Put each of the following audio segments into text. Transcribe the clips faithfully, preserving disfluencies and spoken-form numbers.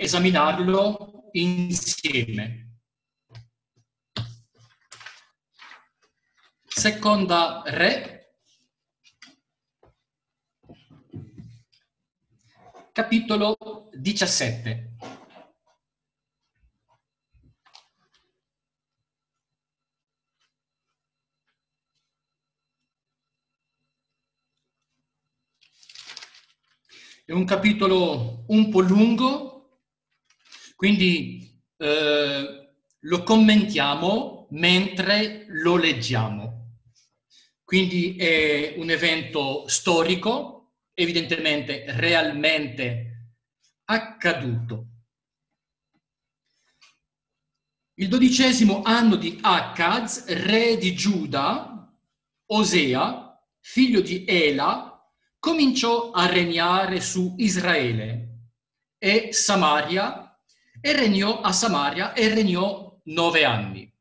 esaminarlo insieme. Seconda Re, capitolo diciassette. È un capitolo un po' lungo, quindi eh, lo commentiamo mentre lo leggiamo. Quindi è un evento storico, evidentemente realmente accaduto. Il dodicesimo anno di Achaz, re di Giuda, Osea, figlio di Ela, cominciò a regnare su Israele e Samaria, e regnò a Samaria e regnò nove anni.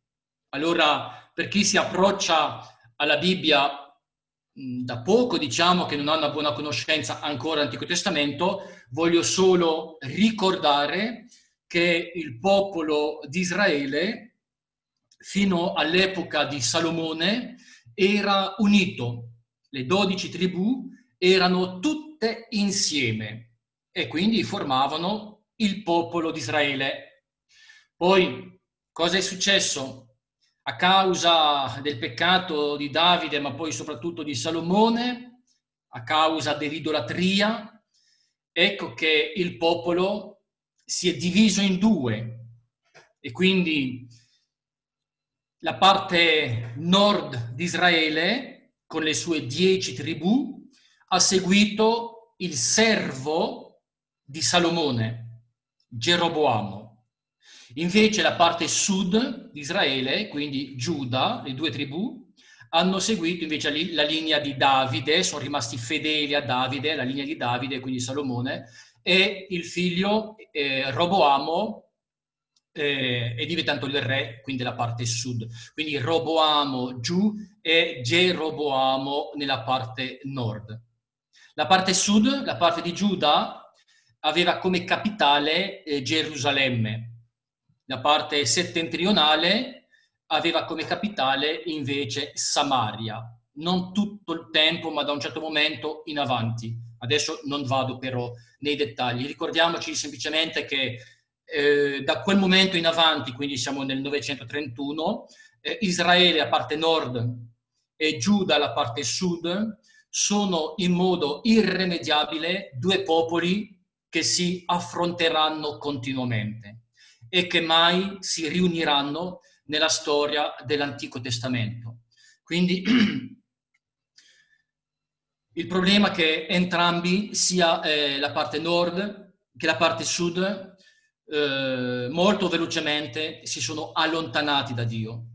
Allora, per chi si approccia alla Bibbia da poco, diciamo che non ha una buona conoscenza ancora dell'Antico Testamento, voglio solo ricordare che il popolo di Israele fino all'epoca di Salomone era unito, le dodici tribù erano tutte insieme e quindi formavano il popolo di Israele. Poi cosa è successo? A causa del peccato di Davide, ma poi soprattutto di Salomone, a causa dell'idolatria, ecco che il popolo si è diviso in due. E quindi la parte nord di Israele, con le sue dieci tribù, ha seguito il servo di Salomone, Geroboamo. Invece la parte sud di Israele, quindi Giuda, le due tribù, hanno seguito invece la linea di Davide, sono rimasti fedeli a Davide, la linea di Davide, quindi Salomone, e il figlio eh, Roboamo eh, è diventato il re, quindi la parte sud. Quindi Roboamo giù e Geroboamo nella parte nord. La parte sud, la parte di Giuda, aveva come capitale eh, Gerusalemme. La parte settentrionale aveva come capitale invece Samaria, non tutto il tempo, ma da un certo momento in avanti. Adesso non vado però nei dettagli, ricordiamoci semplicemente che eh, da quel momento in avanti, quindi siamo nel novecentotrentuno, eh, Israele la parte nord e Giuda la parte sud sono in modo irrimediabile due popoli che si affronteranno continuamente e che mai si riuniranno nella storia dell'Antico Testamento. Quindi il problema è che entrambi, sia eh, la parte nord che la parte sud, eh, molto velocemente si sono allontanati da Dio.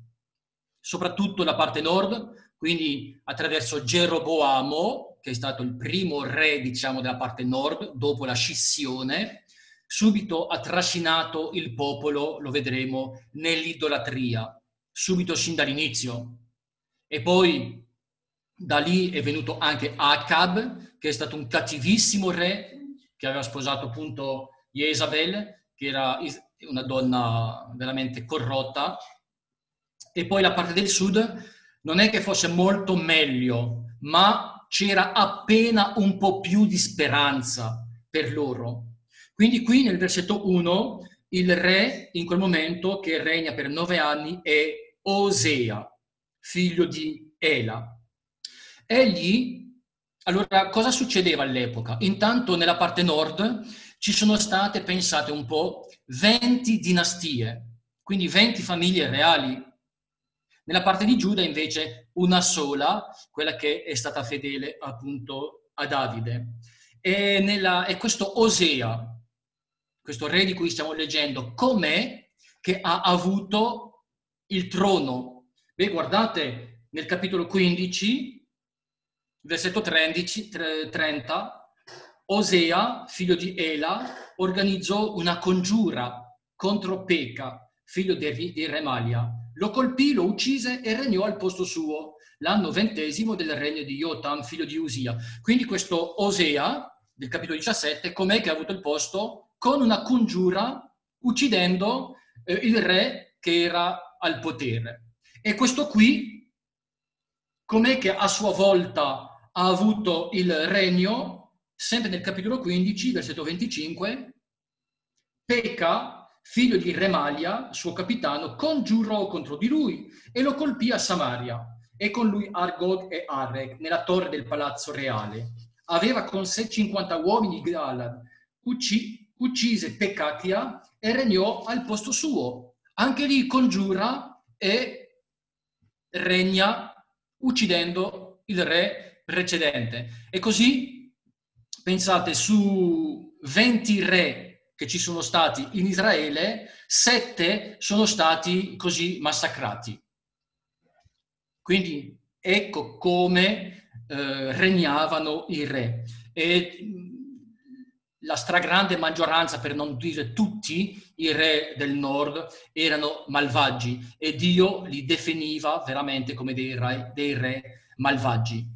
Soprattutto la parte nord, quindi attraverso Geroboamo, che è stato il primo re, diciamo, della parte nord, dopo la scissione, subito ha trascinato il popolo, lo vedremo, nell'idolatria, subito sin dall'inizio. E poi da lì è venuto anche Acab, che è stato un cattivissimo re, che aveva sposato appunto Isabel, che era una donna veramente corrotta. E poi la parte del sud non è che fosse molto meglio, ma c'era appena un po' più di speranza per loro. Quindi qui nel versetto uno il re in quel momento che regna per nove anni è Osea, figlio di Ela. Egli, allora cosa succedeva all'epoca? Intanto nella parte nord ci sono state, pensate un po', venti dinastie, quindi venti famiglie reali. Nella parte di Giuda invece una sola, quella che è stata fedele appunto a Davide. E, nella, e questo Osea, questo re di cui stiamo leggendo, com'è che ha avuto il trono? Beh, guardate, nel capitolo quindici, versetto tredici, trenta, Osea, figlio di Ela, organizzò una congiura contro Peca, figlio di Remalia. Lo colpì, lo uccise e regnò al posto suo, l'anno ventesimo del regno di Jotam, figlio di Usia. Quindi questo Osea, del capitolo diciassette, com'è che ha avuto il posto? con una congiura uccidendo eh, il re che era al potere. E questo qui, com'è che a sua volta ha avuto il regno, sempre nel capitolo quindici, versetto venticinque, Peca, figlio di Remalia, suo capitano, congiurò contro di lui e lo colpì a Samaria, e con lui Argog e Areg, nella torre del palazzo reale. Aveva con sé cinquanta uomini di Galad, ucci, uccise Pekachia e regnò al posto suo. Anche lì congiura e regna uccidendo il re precedente. E così, pensate, su venti re che ci sono stati in Israele, sette sono stati così massacrati. Quindi ecco come eh, regnavano i re. E la stragrande maggioranza, per non dire tutti, i re del nord erano malvagi e Dio li definiva veramente come dei re, dei re malvagi.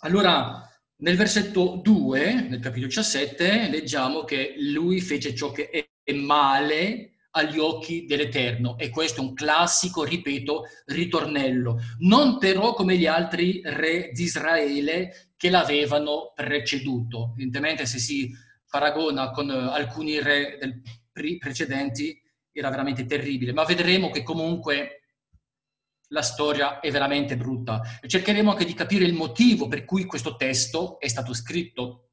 Allora, nel versetto due, nel capitolo diciassette, leggiamo che lui fece ciò che è male agli occhi dell'Eterno. E questo è un classico, ripeto, ritornello. Non però come gli altri re di Israele che l'avevano preceduto. Evidentemente se si paragona con alcuni re del precedenti era veramente terribile. Ma vedremo che comunque la storia è veramente brutta. Cercheremo anche di capire il motivo per cui questo testo è stato scritto.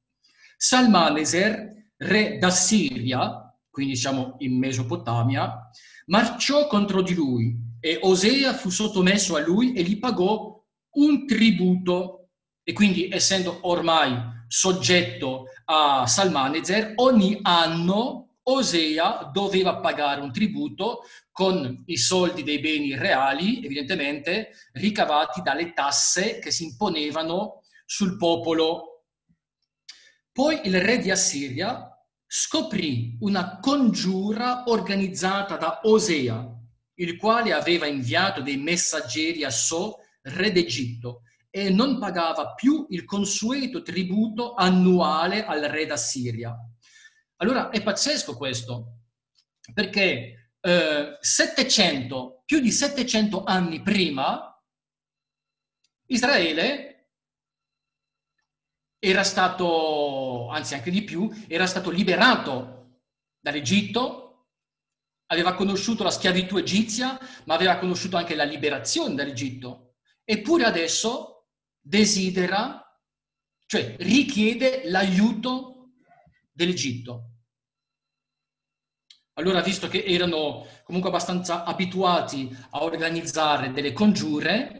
Salmaneser, re d'Assiria, quindi siamo in Mesopotamia, marciò contro di lui e Osea fu sottomesso a lui e gli pagò un tributo. E quindi, essendo ormai soggetto a Salmaneser, ogni anno Osea doveva pagare un tributo con i soldi dei beni reali, evidentemente ricavati dalle tasse che si imponevano sul popolo. Poi il re di Assiria scoprì una congiura organizzata da Osea, il quale aveva inviato dei messaggeri a So, re d'Egitto, e non pagava più il consueto tributo annuale al re d'Assiria. Allora è pazzesco questo, perché eh, settecento, più di settecento anni prima, Israele era stato, anzi anche di più, era stato liberato dall'Egitto, aveva conosciuto la schiavitù egizia, ma aveva conosciuto anche la liberazione dall'Egitto. Eppure adesso desidera, cioè richiede l'aiuto dell'Egitto. Allora, visto che erano comunque abbastanza abituati a organizzare delle congiure,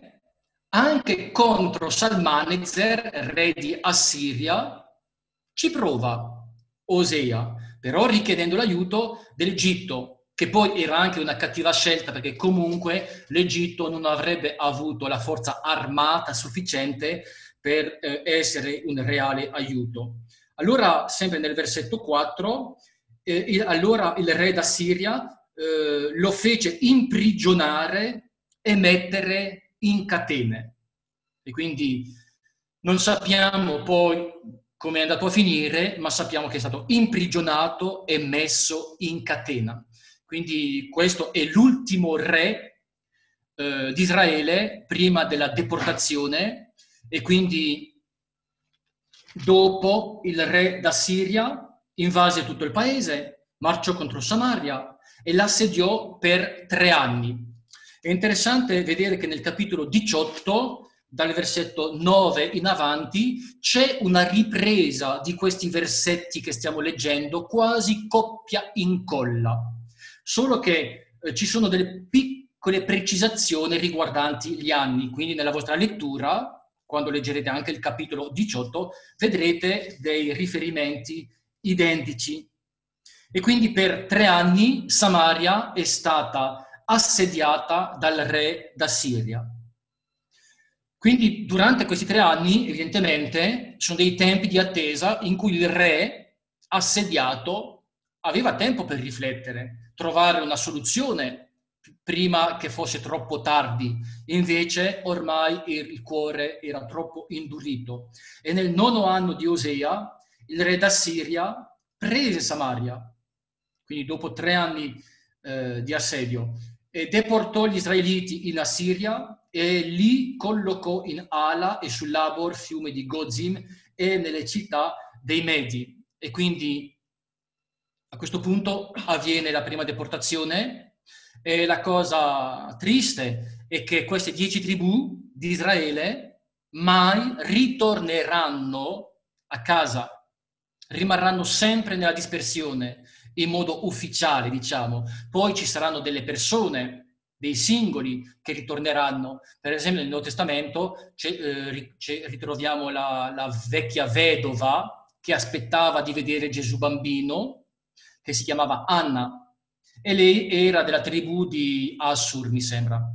anche contro Salmaneser, re di Assiria, ci prova Osea, però richiedendo l'aiuto dell'Egitto, che poi era anche una cattiva scelta, perché comunque l'Egitto non avrebbe avuto la forza armata sufficiente per eh, essere un reale aiuto. Allora, sempre nel versetto quattro, eh, il, allora il re d'Assiria eh, lo fece imprigionare e mettere in catene. E quindi non sappiamo poi come è andato a finire, ma sappiamo che è stato imprigionato e messo in catena. Quindi questo è l'ultimo re eh, di Israele prima della deportazione, e quindi dopo il re d'Assiria invase tutto il paese, marciò contro Samaria e l'assediò per tre anni. È interessante vedere che nel capitolo diciotto, dal versetto nove in avanti, c'è una ripresa di questi versetti che stiamo leggendo, quasi coppia incolla. Solo che ci sono delle piccole precisazioni riguardanti gli anni, quindi nella vostra lettura, quando leggerete anche il capitolo diciotto, vedrete dei riferimenti identici. E quindi per tre anni Samaria è stata assediata dal re d'Assiria. Quindi durante questi tre anni, evidentemente, sono dei tempi di attesa in cui il re assediato aveva tempo per riflettere, trovare una soluzione prima che fosse troppo tardi. Invece ormai il cuore era troppo indurito. E nel nono anno di Osea, il re d'Assiria prese Samaria, quindi dopo tre anni eh, di assedio, e deportò gli israeliti in Assiria e li collocò in Ala e sul Labor, fiume di Gozim, e nelle città dei Medi. E quindi a questo punto avviene la prima deportazione, e la cosa triste è che queste dieci tribù di Israele mai ritorneranno a casa, rimarranno sempre nella dispersione in modo ufficiale, diciamo. Poi ci saranno delle persone, dei singoli, che ritorneranno. Per esempio nel Nuovo Testamento eh, ritroviamo la, la vecchia vedova che aspettava di vedere Gesù bambino, che si chiamava Anna, e lei era della tribù di Assur, mi sembra,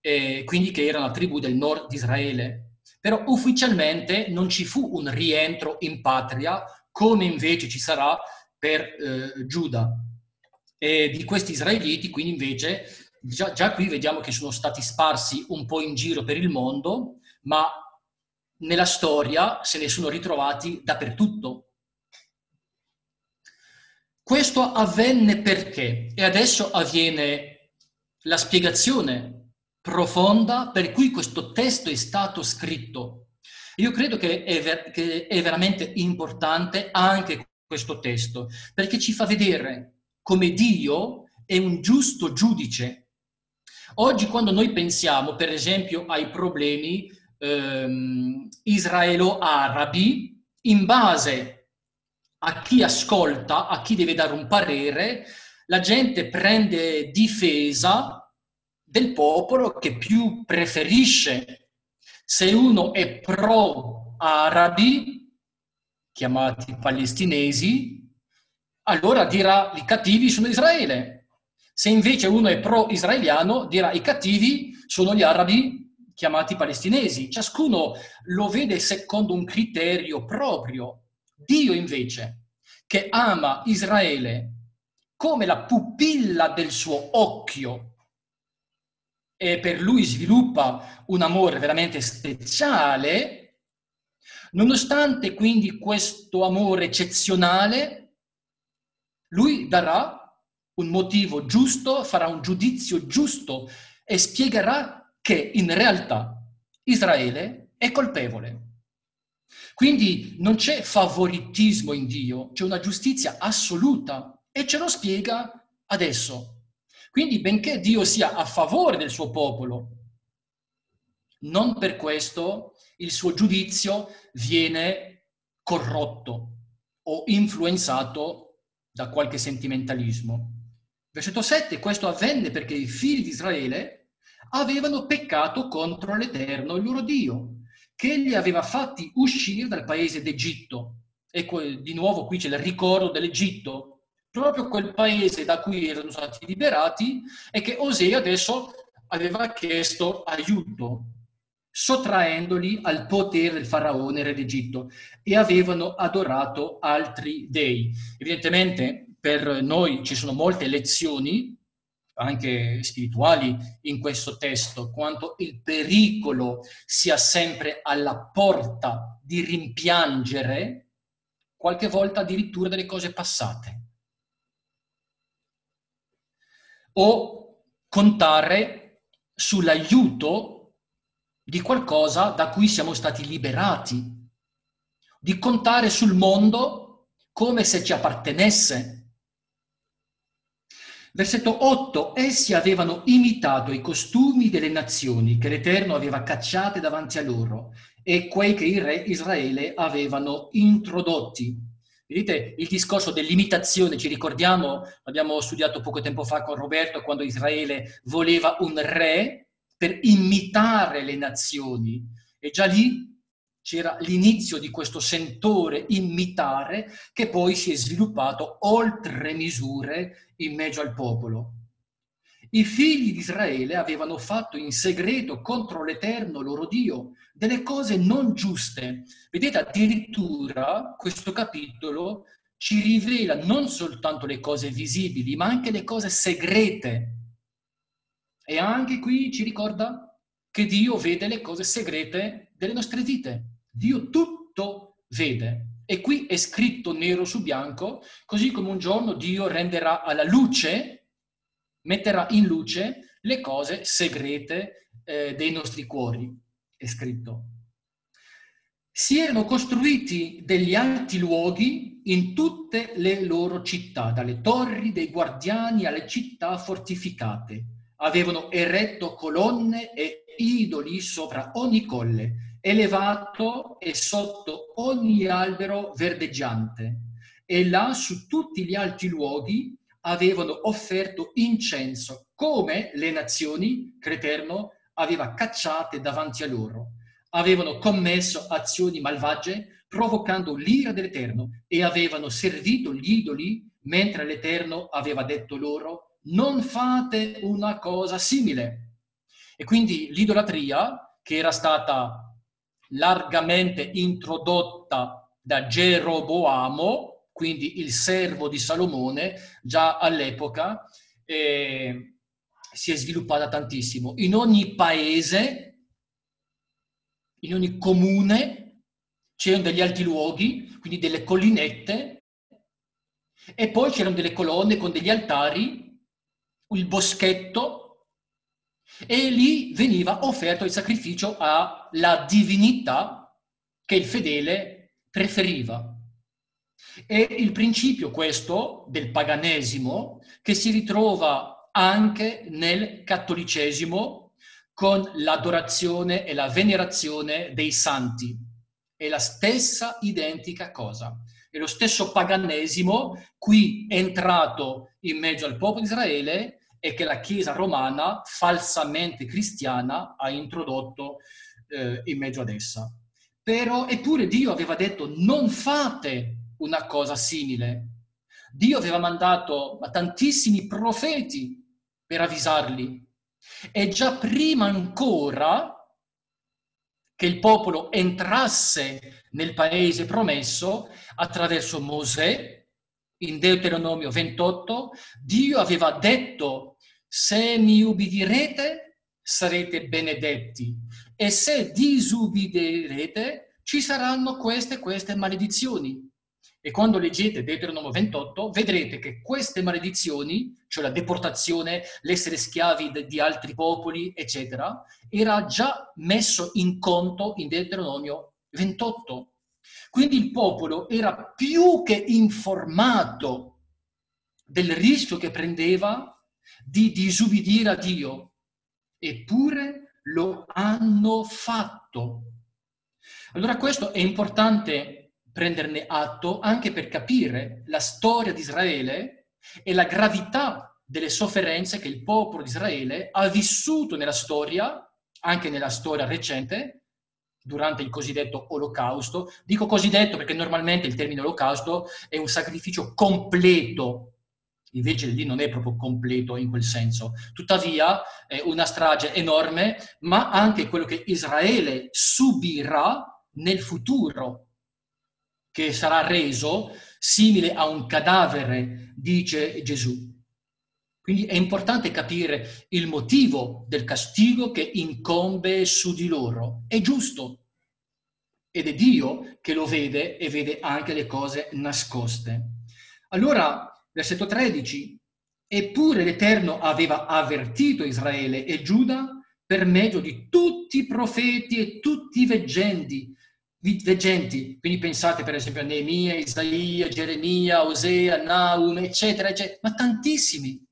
e quindi che era una tribù del nord di Israele. Però ufficialmente non ci fu un rientro in patria, come invece ci sarà per eh, Giuda. E di questi israeliti, quindi invece, già, già qui vediamo che sono stati sparsi un po' in giro per il mondo, ma nella storia se ne sono ritrovati dappertutto. Questo avvenne perché? E adesso avviene la spiegazione profonda per cui questo testo è stato scritto. Io credo che è, ver- che è veramente importante anche questo testo, perché ci fa vedere come Dio è un giusto giudice. Oggi quando noi pensiamo, per esempio, ai problemi ehm, israelo-arabi, in base a chi ascolta, a chi deve dare un parere, la gente prende difesa del popolo che più preferisce. Se uno è pro-arabi, chiamati palestinesi, allora dirà i cattivi sono Israele. Se invece uno è pro-israeliano, dirà i cattivi sono gli arabi, chiamati palestinesi. Ciascuno lo vede secondo un criterio proprio. Dio invece, che ama Israele come la pupilla del suo occhio, e per lui sviluppa un amore veramente speciale, nonostante quindi questo amore eccezionale, lui darà un motivo giusto, farà un giudizio giusto e spiegherà che in realtà Israele è colpevole. Quindi non c'è favoritismo in Dio, c'è una giustizia assoluta e ce lo spiega adesso. Quindi, benché Dio sia a favore del suo popolo, non per questo il suo giudizio viene corrotto o influenzato da qualche sentimentalismo. Versetto sette, questo avvenne perché i figli di Israele avevano peccato contro l'Eterno, il loro Dio, che li aveva fatti uscire dal paese d'Egitto. Ecco, di nuovo qui c'è il ricordo dell'Egitto, proprio quel paese da cui erano stati liberati e che Osea adesso aveva chiesto aiuto, sottraendoli al potere del faraone re d'Egitto, e avevano adorato altri dei. Evidentemente per noi ci sono molte lezioni, anche spirituali, in questo testo, quanto il pericolo sia sempre alla porta di rimpiangere, qualche volta addirittura delle cose passate, o contare sull'aiuto di qualcosa da cui siamo stati liberati, di contare sul mondo come se ci appartenesse. Versetto otto, essi avevano imitato i costumi delle nazioni che l'Eterno aveva cacciate davanti a loro e quei che i re Israele avevano introdotti. Vedete il discorso dell'imitazione, ci ricordiamo, l'abbiamo studiato poco tempo fa con Roberto, quando Israele voleva un re per imitare le nazioni. E già lì c'era l'inizio di questo sentore imitare che poi si è sviluppato oltre misure in mezzo al popolo. I figli di Israele avevano fatto in segreto contro l'Eterno loro Dio delle cose non giuste. Vedete, addirittura questo capitolo ci rivela non soltanto le cose visibili, ma anche le cose segrete. E anche qui ci ricorda che Dio vede le cose segrete delle nostre vite. Dio tutto vede. E qui è scritto nero su bianco, così come un giorno Dio renderà alla luce, metterà in luce le cose segrete eh, dei nostri cuori, è scritto. Si erano costruiti degli alti luoghi in tutte le loro città, dalle torri dei guardiani alle città fortificate. Avevano eretto colonne e idoli sopra ogni colle, elevato e sotto ogni albero verdeggiante, e là su tutti gli alti luoghi avevano offerto incenso, come le nazioni Creterno aveva cacciate davanti a loro. Avevano commesso azioni malvagie, provocando l'ira dell'Eterno, e avevano servito gli idoli, mentre l'Eterno aveva detto loro: non fate una cosa simile. E quindi l'idolatria, che era stata largamente introdotta da Geroboamo, quindi il servo di Salomone, già all'epoca eh, si è sviluppata tantissimo. In ogni paese, in ogni comune, c'erano degli alti luoghi, quindi delle collinette, e poi c'erano delle colonne con degli altari, il boschetto, e lì veniva offerto il sacrificio alla divinità che il fedele preferiva. È il principio questo del paganesimo che si ritrova anche nel cattolicesimo con l'adorazione e la venerazione dei santi. È la stessa identica cosa. È lo stesso paganesimo qui entrato in mezzo al popolo di Israele e che la Chiesa romana, falsamente cristiana, ha introdotto eh, in mezzo ad essa. Però, eppure Dio aveva detto: non fate una cosa simile. Dio aveva mandato tantissimi profeti per avvisarli. E già prima ancora che il popolo entrasse nel paese promesso, attraverso Mosè, in Deuteronomio ventotto, Dio aveva detto: se mi ubbidirete sarete benedetti, e se disubbidirete ci saranno queste queste maledizioni. E quando leggete Deuteronomio ventotto vedrete che queste maledizioni, cioè la deportazione, l'essere schiavi di altri popoli, eccetera, era già messo in conto in Deuteronomio ventotto. Quindi il popolo era più che informato del rischio che prendeva di disubbidire a Dio, eppure lo hanno fatto. Allora questo è importante prenderne atto anche per capire la storia di Israele e la gravità delle sofferenze che il popolo di Israele ha vissuto nella storia, anche nella storia recente, durante il cosiddetto Olocausto. Dico cosiddetto perché normalmente il termine Olocausto è un sacrificio completo, invece lì non è proprio completo in quel senso. Tuttavia è una strage enorme, ma anche quello che Israele subirà nel futuro, che sarà reso simile a un cadavere, dice Gesù. Quindi è importante capire il motivo del castigo che incombe su di loro. È giusto. Ed è Dio che lo vede e vede anche le cose nascoste. Allora, versetto tredici. Eppure l'Eterno aveva avvertito Israele e Giuda per mezzo di tutti i profeti e tutti i veggenti. Veggenti. Quindi pensate per esempio a Neemia, Isaia, Geremia, Osea, Nahum, eccetera, eccetera. Ma tantissimi.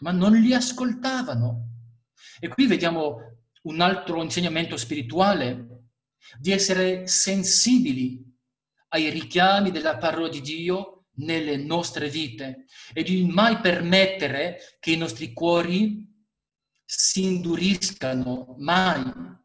Ma non li ascoltavano. E qui vediamo un altro insegnamento spirituale, di essere sensibili ai richiami della parola di Dio nelle nostre vite e di mai permettere che i nostri cuori si induriscano, mai.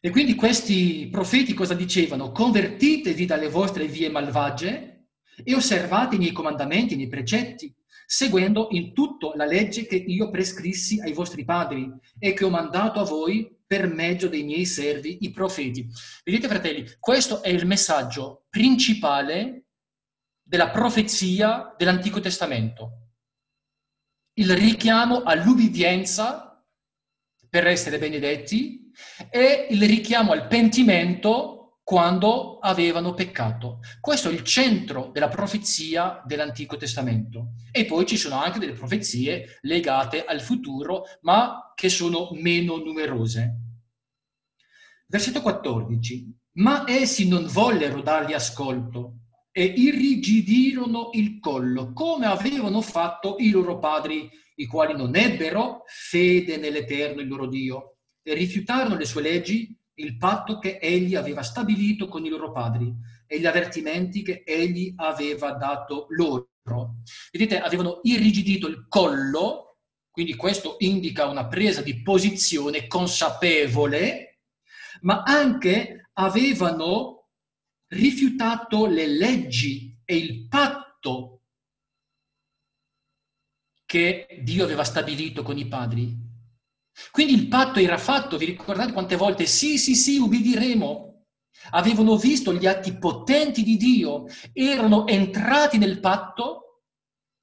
E quindi questi profeti cosa dicevano? Convertitevi dalle vostre vie malvagie e osservate i miei comandamenti, i miei precetti, seguendo in tutto la legge che io prescrissi ai vostri padri e che ho mandato a voi per mezzo dei miei servi, i profeti. Vedete, fratelli, questo è il messaggio principale della profezia dell'Antico Testamento. Il richiamo all'ubbidienza per essere benedetti e il richiamo al pentimento quando avevano peccato. Questo è il centro della profezia dell'Antico Testamento. E poi ci sono anche delle profezie legate al futuro, ma che sono meno numerose. Versetto quattordici. Ma essi non vollero dargli ascolto e irrigidirono il collo, come avevano fatto i loro padri, i quali non ebbero fede nell'Eterno, il loro Dio, e rifiutarono le sue leggi, il patto che egli aveva stabilito con i loro padri e gli avvertimenti che egli aveva dato loro. Vedete, avevano irrigidito il collo, quindi questo indica una presa di posizione consapevole, ma anche avevano rifiutato le leggi e il patto che Dio aveva stabilito con i padri. Quindi il patto era fatto, vi ricordate quante volte? Sì, sì, sì, ubbidiremo. Avevano visto gli atti potenti di Dio, erano entrati nel patto,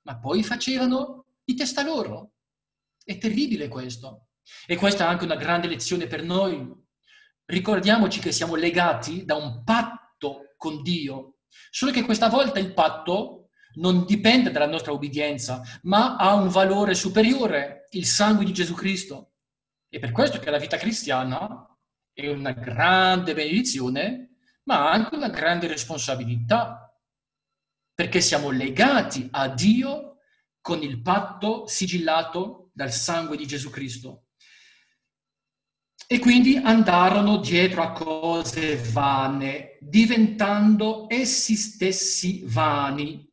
ma poi facevano di testa loro. È terribile questo. E questa è anche una grande lezione per noi. Ricordiamoci che siamo legati da un patto con Dio, solo che questa volta il patto non dipende dalla nostra obbedienza, ma ha un valore superiore, il sangue di Gesù Cristo. E per questo che la vita cristiana è una grande benedizione, ma anche una grande responsabilità, perché siamo legati a Dio con il patto sigillato dal sangue di Gesù Cristo. E quindi andarono dietro a cose vane, diventando essi stessi vani.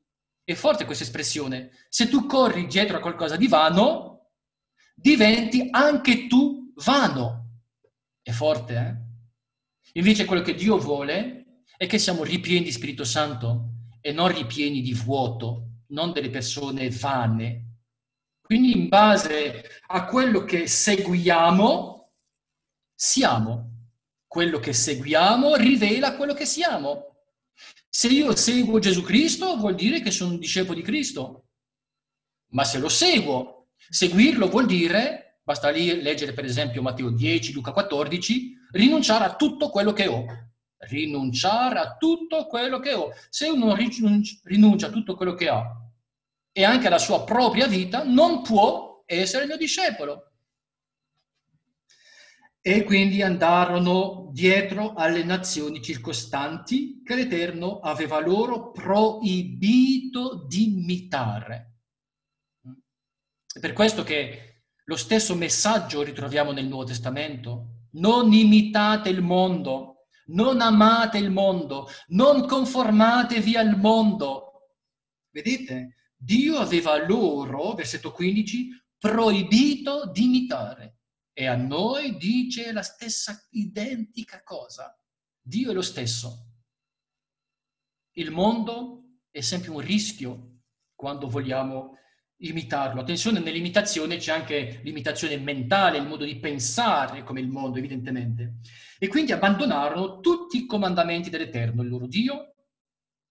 È forte questa espressione. Se tu corri dietro a qualcosa di vano, diventi anche tu vano. È forte, eh? Invece quello che Dio vuole è che siamo ripieni di Spirito Santo e non ripieni di vuoto, non delle persone vane. Quindi in base a quello che seguiamo, siamo. Quello che seguiamo rivela quello che siamo. Se io seguo Gesù Cristo, vuol dire che sono un discepolo di Cristo. Ma se lo seguo, seguirlo vuol dire, basta lì leggere per esempio Matteo dieci, Luca quattordici, rinunciare a tutto quello che ho. Rinunciare a tutto quello che ho. Se uno rinuncia a tutto quello che ha e anche alla sua propria vita, non può essere il mio discepolo. E quindi andarono dietro alle nazioni circostanti che l'Eterno aveva loro proibito di imitare. È per questo che lo stesso messaggio ritroviamo nel Nuovo Testamento. Non imitate il mondo, non amate il mondo, non conformatevi al mondo. Vedete? Dio aveva loro, versetto quindici, proibito di imitare. E a noi dice la stessa identica cosa. Dio è lo stesso. Il mondo è sempre un rischio quando vogliamo imitarlo. Attenzione, nell'imitazione c'è anche l'imitazione mentale, il modo di pensare come il mondo, evidentemente. E quindi abbandonarono tutti i comandamenti dell'Eterno, il loro Dio.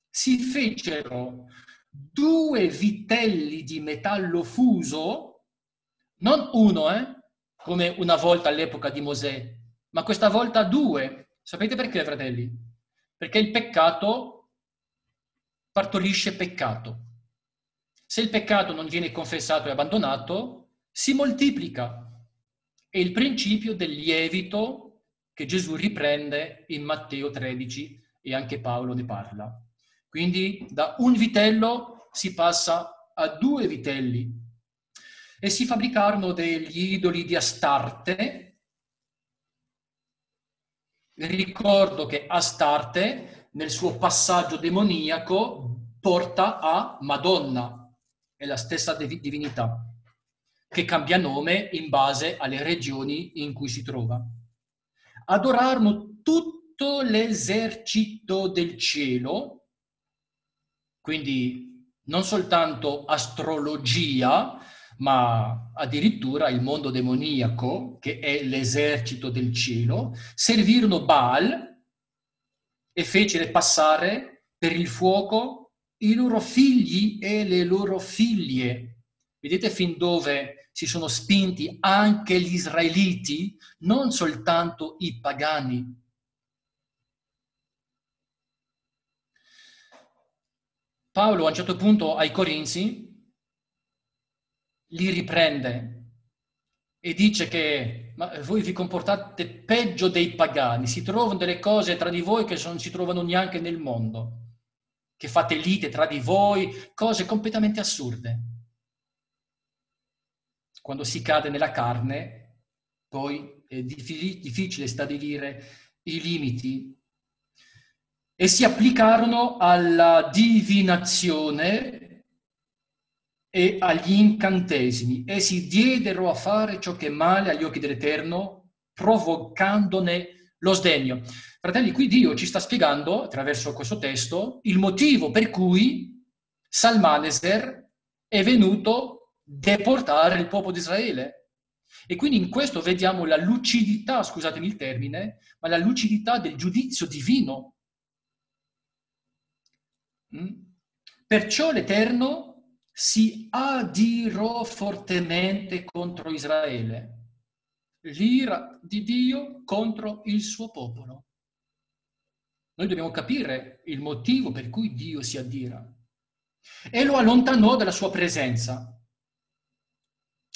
Si fecero due vitelli di metallo fuso, non uno, eh? come una volta all'epoca di Mosè, ma questa volta due. Sapete perché, fratelli? Perché il peccato partorisce peccato. Se il peccato non viene confessato e abbandonato, si moltiplica. È il principio del lievito che Gesù riprende in Matteo tredici e anche Paolo ne parla. Quindi da un vitello si passa a due vitelli. E si fabbricarono degli idoli di Astarte. Ricordo che Astarte, nel suo passaggio demoniaco, porta a Madonna, è la stessa divinità, che cambia nome in base alle regioni in cui si trova. Adorarono tutto l'esercito del cielo, quindi non soltanto astrologia, ma addirittura il mondo demoniaco, che è l'esercito del cielo, servirono Baal e fecero passare per il fuoco i loro figli e le loro figlie. Vedete fin dove si sono spinti anche gli israeliti, non soltanto i pagani. Paolo a un certo punto ai Corinzi li riprende e dice che ma voi vi comportate peggio dei pagani, si trovano delle cose tra di voi che non si trovano neanche nel mondo, che fate lite tra di voi, cose completamente assurde. Quando si cade nella carne, poi è difficile stabilire i limiti. E si applicarono alla divinazione e agli incantesimi, e si diedero a fare ciò che è male agli occhi dell'Eterno, provocandone lo sdegno. Fratelli, qui Dio ci sta spiegando, attraverso questo testo, il motivo per cui Salmaneser è venuto deportare il popolo di Israele. E quindi in questo vediamo la lucidità, scusatemi il termine, ma la lucidità del giudizio divino. Perciò l'Eterno si adirò fortemente contro Israele, l'ira di Dio contro il suo popolo. Noi dobbiamo capire il motivo per cui Dio si adira e lo allontanò dalla sua presenza.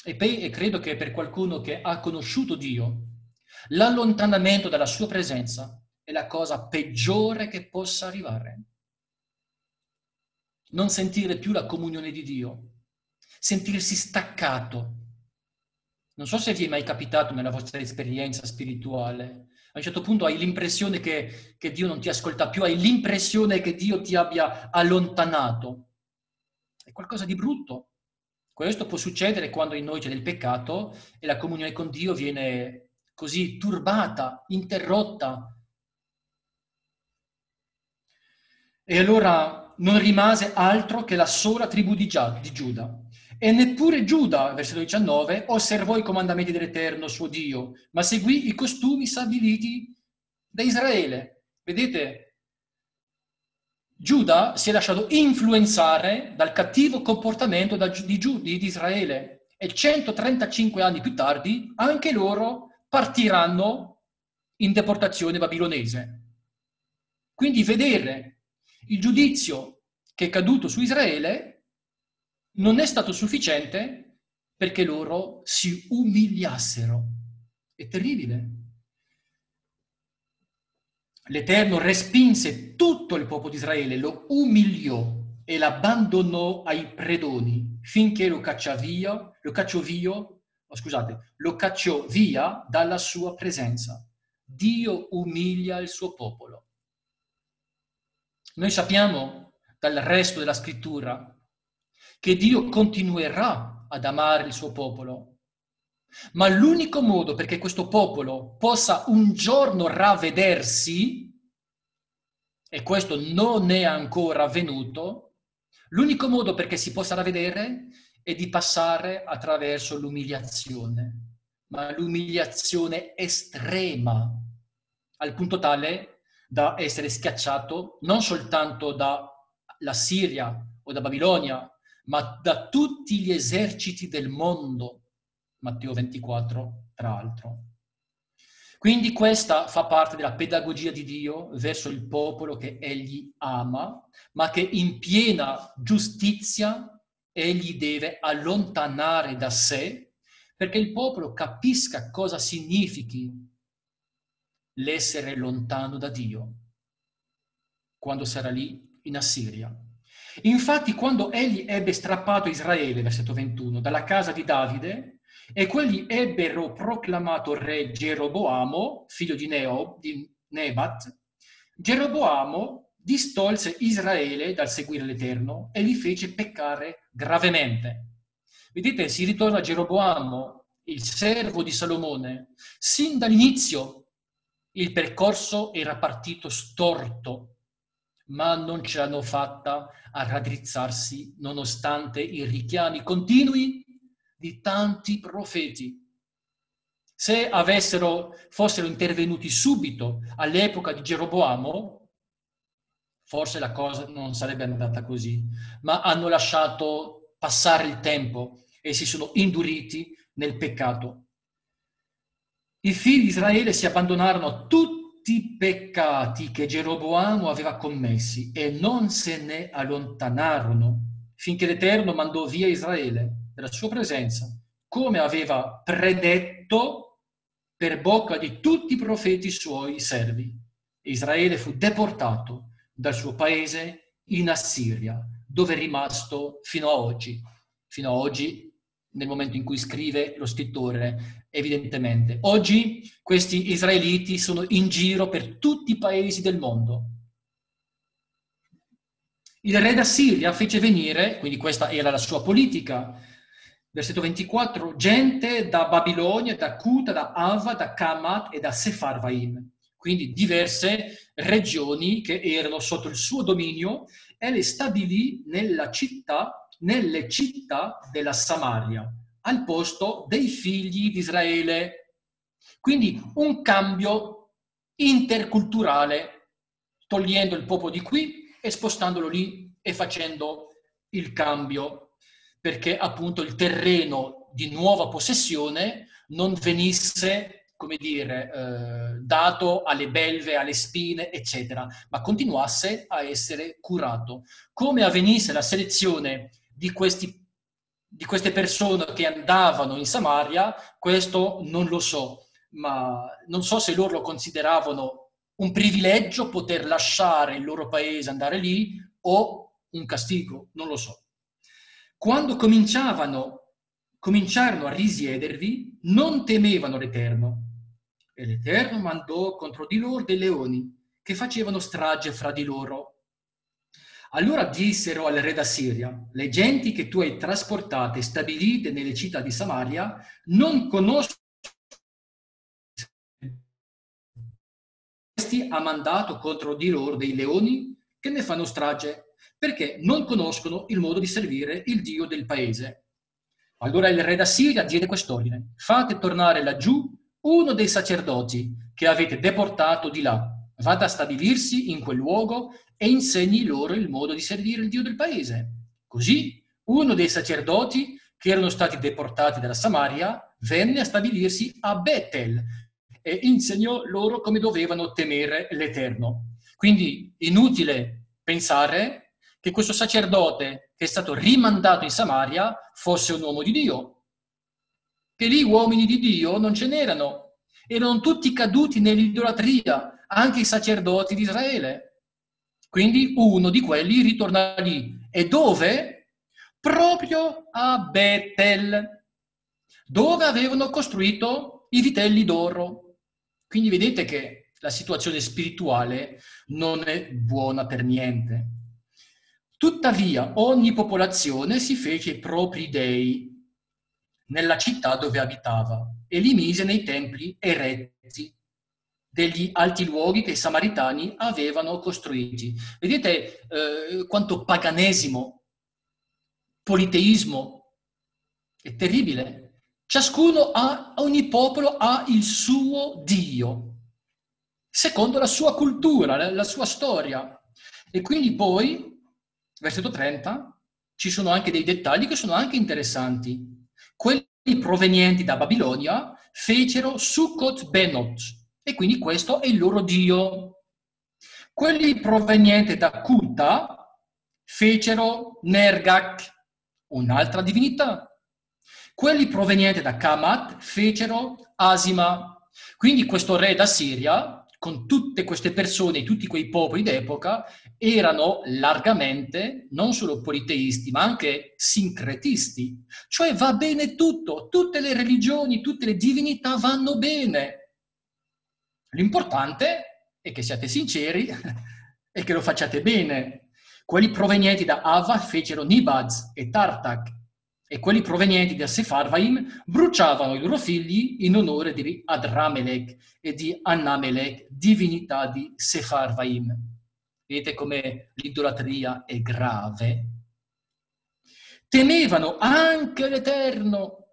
E credo che per qualcuno che ha conosciuto Dio, l'allontanamento dalla sua presenza è la cosa peggiore che possa arrivare. Non sentire più la comunione di Dio, sentirsi staccato. Non so se vi è mai capitato nella vostra esperienza spirituale, a un certo punto hai l'impressione che, che Dio non ti ascolta più, hai l'impressione che Dio ti abbia allontanato. È qualcosa di brutto. Questo può succedere quando in noi c'è del peccato e la comunione con Dio viene così turbata, interrotta. E allora non rimase altro che la sola tribù di Giuda. E neppure Giuda, versetto diciannove, osservò i comandamenti dell'Eterno suo Dio, ma seguì i costumi stabiliti da Israele. Vedete, Giuda si è lasciato influenzare dal cattivo comportamento di, Giu, di Israele e centotrentacinque anni più tardi anche loro partiranno in deportazione babilonese. Quindi vedere il giudizio che è caduto su Israele non è stato sufficiente perché loro si umiliassero. È terribile. L'Eterno respinse tutto il popolo di Israele, lo umiliò e l'abbandonò ai predoni finché lo cacciò via, lo cacciò via, oh, scusate, lo cacciò via dalla sua presenza. Dio umilia il suo popolo. Noi sappiamo dal resto della Scrittura che Dio continuerà ad amare il suo popolo. Ma l'unico modo perché questo popolo possa un giorno ravvedersi, e questo non è ancora avvenuto, l'unico modo perché si possa ravvedere è di passare attraverso l'umiliazione, ma l'umiliazione estrema, al punto tale da essere schiacciato non soltanto dalla Siria o da Babilonia, ma da tutti gli eserciti del mondo. Matteo ventiquattro, tra l'altro. Quindi questa fa parte della pedagogia di Dio verso il popolo che Egli ama, ma che in piena giustizia Egli deve allontanare da sé, perché il popolo capisca cosa significhi l'essere lontano da Dio quando sarà lì in Assiria. Infatti, quando Egli ebbe strappato Israele, versetto ventuno, dalla casa di Davide, e quelli ebbero proclamato re Geroboamo, figlio di, Neo, di Nebat, Geroboamo distolse Israele dal seguire l'Eterno e li fece peccare gravemente. Vedete, si ritorna a Geroboamo, il servo di Salomone. Sin dall'inizio il percorso era partito storto, ma non ce l'hanno fatta a raddrizzarsi nonostante i richiami continui di tanti profeti. Se avessero, fossero intervenuti subito all'epoca di Geroboamo, forse la cosa non sarebbe andata così, ma hanno lasciato passare il tempo e si sono induriti nel peccato. I figli di Israele si abbandonarono a tutti tutti i peccati che Geroboamo aveva commessi e non se ne allontanarono, finché l'Eterno mandò via Israele dalla sua presenza, come aveva predetto per bocca di tutti i profeti suoi servi. Israele fu deportato dal suo paese in Assiria, dove è rimasto fino a oggi. Fino a oggi, nel momento in cui scrive lo scrittore, evidentemente. Oggi questi israeliti sono in giro per tutti i paesi del mondo. Il re d'Assiria fece venire, quindi questa era la sua politica, versetto ventiquattro, gente da Babilonia, da Cuta, da Ava, da Kamat e da Sefarvaim. Quindi diverse regioni che erano sotto il suo dominio, e le stabilì nella città, nelle città della Samaria, al posto dei figli di Israele. Quindi un cambio interculturale, togliendo il popolo di qui e spostandolo lì e facendo il cambio, perché appunto il terreno di nuova possessione non venisse, come dire, eh, dato alle belve, alle spine, eccetera, ma continuasse a essere curato. Come avvenisse la selezione di, questi, di queste persone che andavano in Samaria, questo non lo so, ma non so se loro lo consideravano un privilegio poter lasciare il loro paese, andare lì, o un castigo, non lo so. Quando cominciavano cominciarono a risiedervi, non temevano l'Eterno. E l'Eterno mandò contro di loro dei leoni, che facevano strage fra di loro. Allora dissero al re d'Assiria: le genti che tu hai trasportate e stabilite nelle città di Samaria non conoscono. Questi ha mandato contro di loro dei leoni che ne fanno strage, perché non conoscono il modo di servire il Dio del paese. Allora il re d'Assiria diede quest'ordine: fate tornare laggiù uno dei sacerdoti che avete deportato di là, vada a stabilirsi in quel luogo e insegni loro il modo di servire il Dio del paese. Così uno dei sacerdoti che erano stati deportati dalla Samaria venne a stabilirsi a Betel e insegnò loro come dovevano temere l'Eterno. Quindi inutile pensare che questo sacerdote che è stato rimandato in Samaria fosse un uomo di Dio, che lì uomini di Dio non ce n'erano, erano tutti caduti nell'idolatria, anche i sacerdoti di Israele. Quindi uno di quelli ritorna lì, e dove? Proprio a Betel, dove avevano costruito i vitelli d'oro. Quindi vedete che la situazione spirituale non è buona per niente. Tuttavia ogni popolazione si fece i propri dei nella città dove abitava e li mise nei templi eretti degli alti luoghi che i samaritani avevano costruiti. Vedete eh, quanto paganesimo, politeismo, è terribile. Ciascuno ha, ogni popolo ha il suo Dio, secondo la sua cultura, la, la sua storia. E quindi poi versetto trenta, ci sono anche dei dettagli che sono anche interessanti. Quelli provenienti da Babilonia fecero Sukkot Benot, e quindi questo è il loro dio. Quelli provenienti da Cuta fecero Nergak, un'altra divinità. Quelli provenienti da Kamat fecero Asima. Quindi questo re d'Assiria, con tutte queste persone, tutti quei popoli d'epoca, erano largamente non solo politeisti, ma anche sincretisti. Cioè va bene tutto, tutte le religioni, tutte le divinità vanno bene. L'importante è che siate sinceri e che lo facciate bene. Quelli provenienti da Ava fecero Nibaz e Tartak, e quelli provenienti da Sefarvaim bruciavano i loro figli in onore di Adramelech e di Annamelech, divinità di Sefarvaim. Vedete come l'idolatria è grave? Temevano anche l'Eterno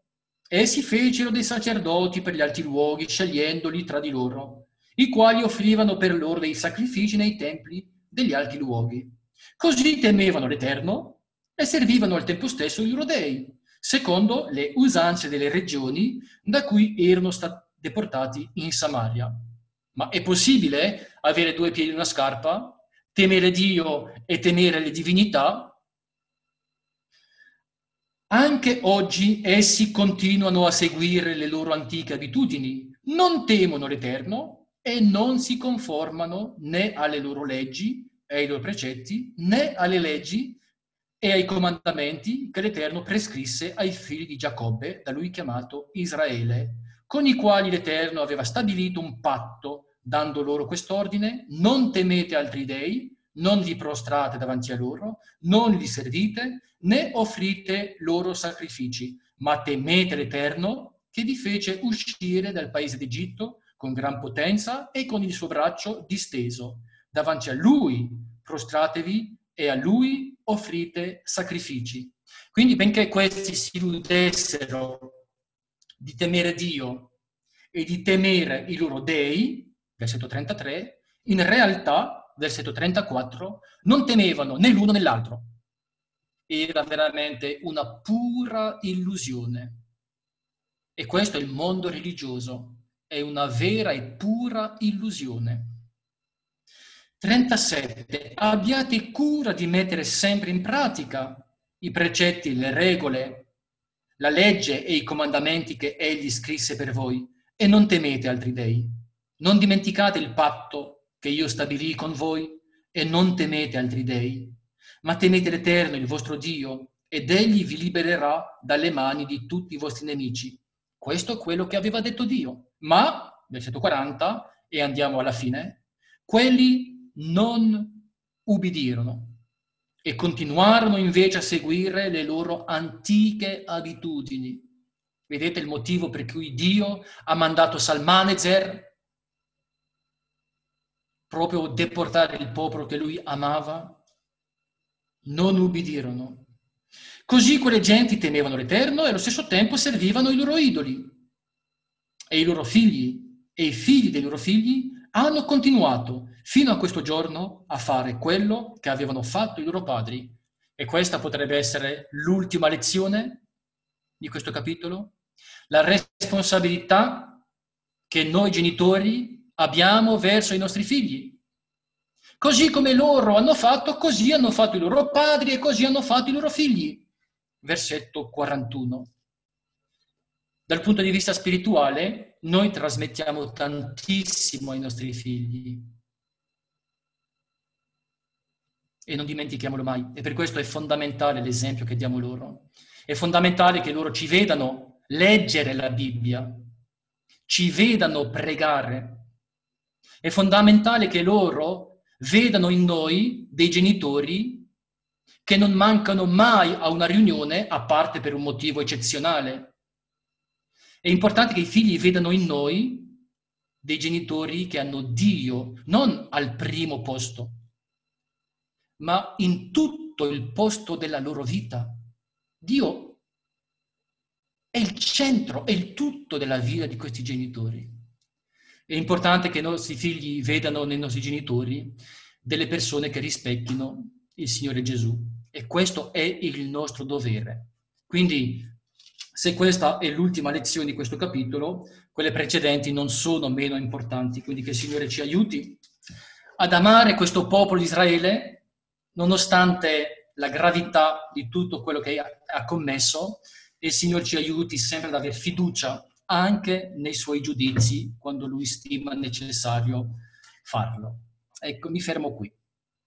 e si fecero dei sacerdoti per gli alti luoghi, scegliendoli tra di loro, i quali offrivano per loro dei sacrifici nei templi degli alti luoghi. Così temevano l'Eterno e servivano al tempo stesso i loro dei, secondo le usanze delle regioni da cui erano stati deportati in Samaria. Ma è possibile avere due piedi in una scarpa, temere Dio e temere le divinità? Anche oggi essi continuano a seguire le loro antiche abitudini, non temono l'Eterno e non si conformano né alle loro leggi e ai loro precetti, né alle leggi e ai comandamenti che l'Eterno prescrisse ai figli di Giacobbe, da lui chiamato Israele, con i quali l'Eterno aveva stabilito un patto, dando loro quest'ordine: non temete altri dei, non vi prostrate davanti a loro, non li servite, né offrite loro sacrifici, ma temete l'Eterno che vi fece uscire dal paese d'Egitto con gran potenza e con il suo braccio disteso. Davanti a Lui prostratevi e a Lui offrite sacrifici. Quindi, benché questi si illudessero di temere Dio e di temere i loro dei, versetto trentatré, in realtà, versetto trentaquattro, non temevano né l'uno né l'altro. Era veramente una pura illusione. E questo è il mondo religioso, è una vera e pura illusione. trentasette. Abbiate cura di mettere sempre in pratica i precetti, le regole, la legge e i comandamenti che Egli scrisse per voi, e non temete altri dei. Non dimenticate il patto che io stabilì con voi, e non temete altri dei, ma temete l'Eterno, il vostro Dio, ed Egli vi libererà dalle mani di tutti i vostri nemici. Questo è quello che aveva detto Dio. Ma, versetto quaranta, e andiamo alla fine, quelli non ubbidirono e continuarono invece a seguire le loro antiche abitudini. Vedete il motivo per cui Dio ha mandato Salmaneser, proprio deportare il popolo che lui amava? Non ubbidirono. Così quelle genti temevano l'Eterno e allo stesso tempo servivano i loro idoli. E i loro figli e i figli dei loro figli hanno continuato fino a questo giorno a fare quello che avevano fatto i loro padri. E questa potrebbe essere l'ultima lezione di questo capitolo. La responsabilità che noi genitori abbiamo verso i nostri figli. Così come loro hanno fatto, così hanno fatto i loro padri e così hanno fatto i loro figli. Versetto quarantuno. Dal punto di vista spirituale, noi trasmettiamo tantissimo ai nostri figli. E non dimentichiamolo mai. E per questo è fondamentale l'esempio che diamo loro. È fondamentale che loro ci vedano leggere la Bibbia, ci vedano pregare. È fondamentale che loro vedano in noi dei genitori che non mancano mai a una riunione, a parte per un motivo eccezionale. È importante che i figli vedano in noi dei genitori che hanno Dio non al primo posto, ma in tutto il posto della loro vita. Dio è il centro, è il tutto della vita di questi genitori. È importante che i nostri figli vedano nei nostri genitori delle persone che rispecchino il Signore Gesù. E questo è il nostro dovere. Quindi, se questa è l'ultima lezione di questo capitolo, quelle precedenti non sono meno importanti, quindi che il Signore ci aiuti ad amare questo popolo di Israele, nonostante la gravità di tutto quello che ha commesso, e il Signore ci aiuti sempre ad avere fiducia anche nei Suoi giudizi quando Lui stima necessario farlo. Ecco, mi fermo qui.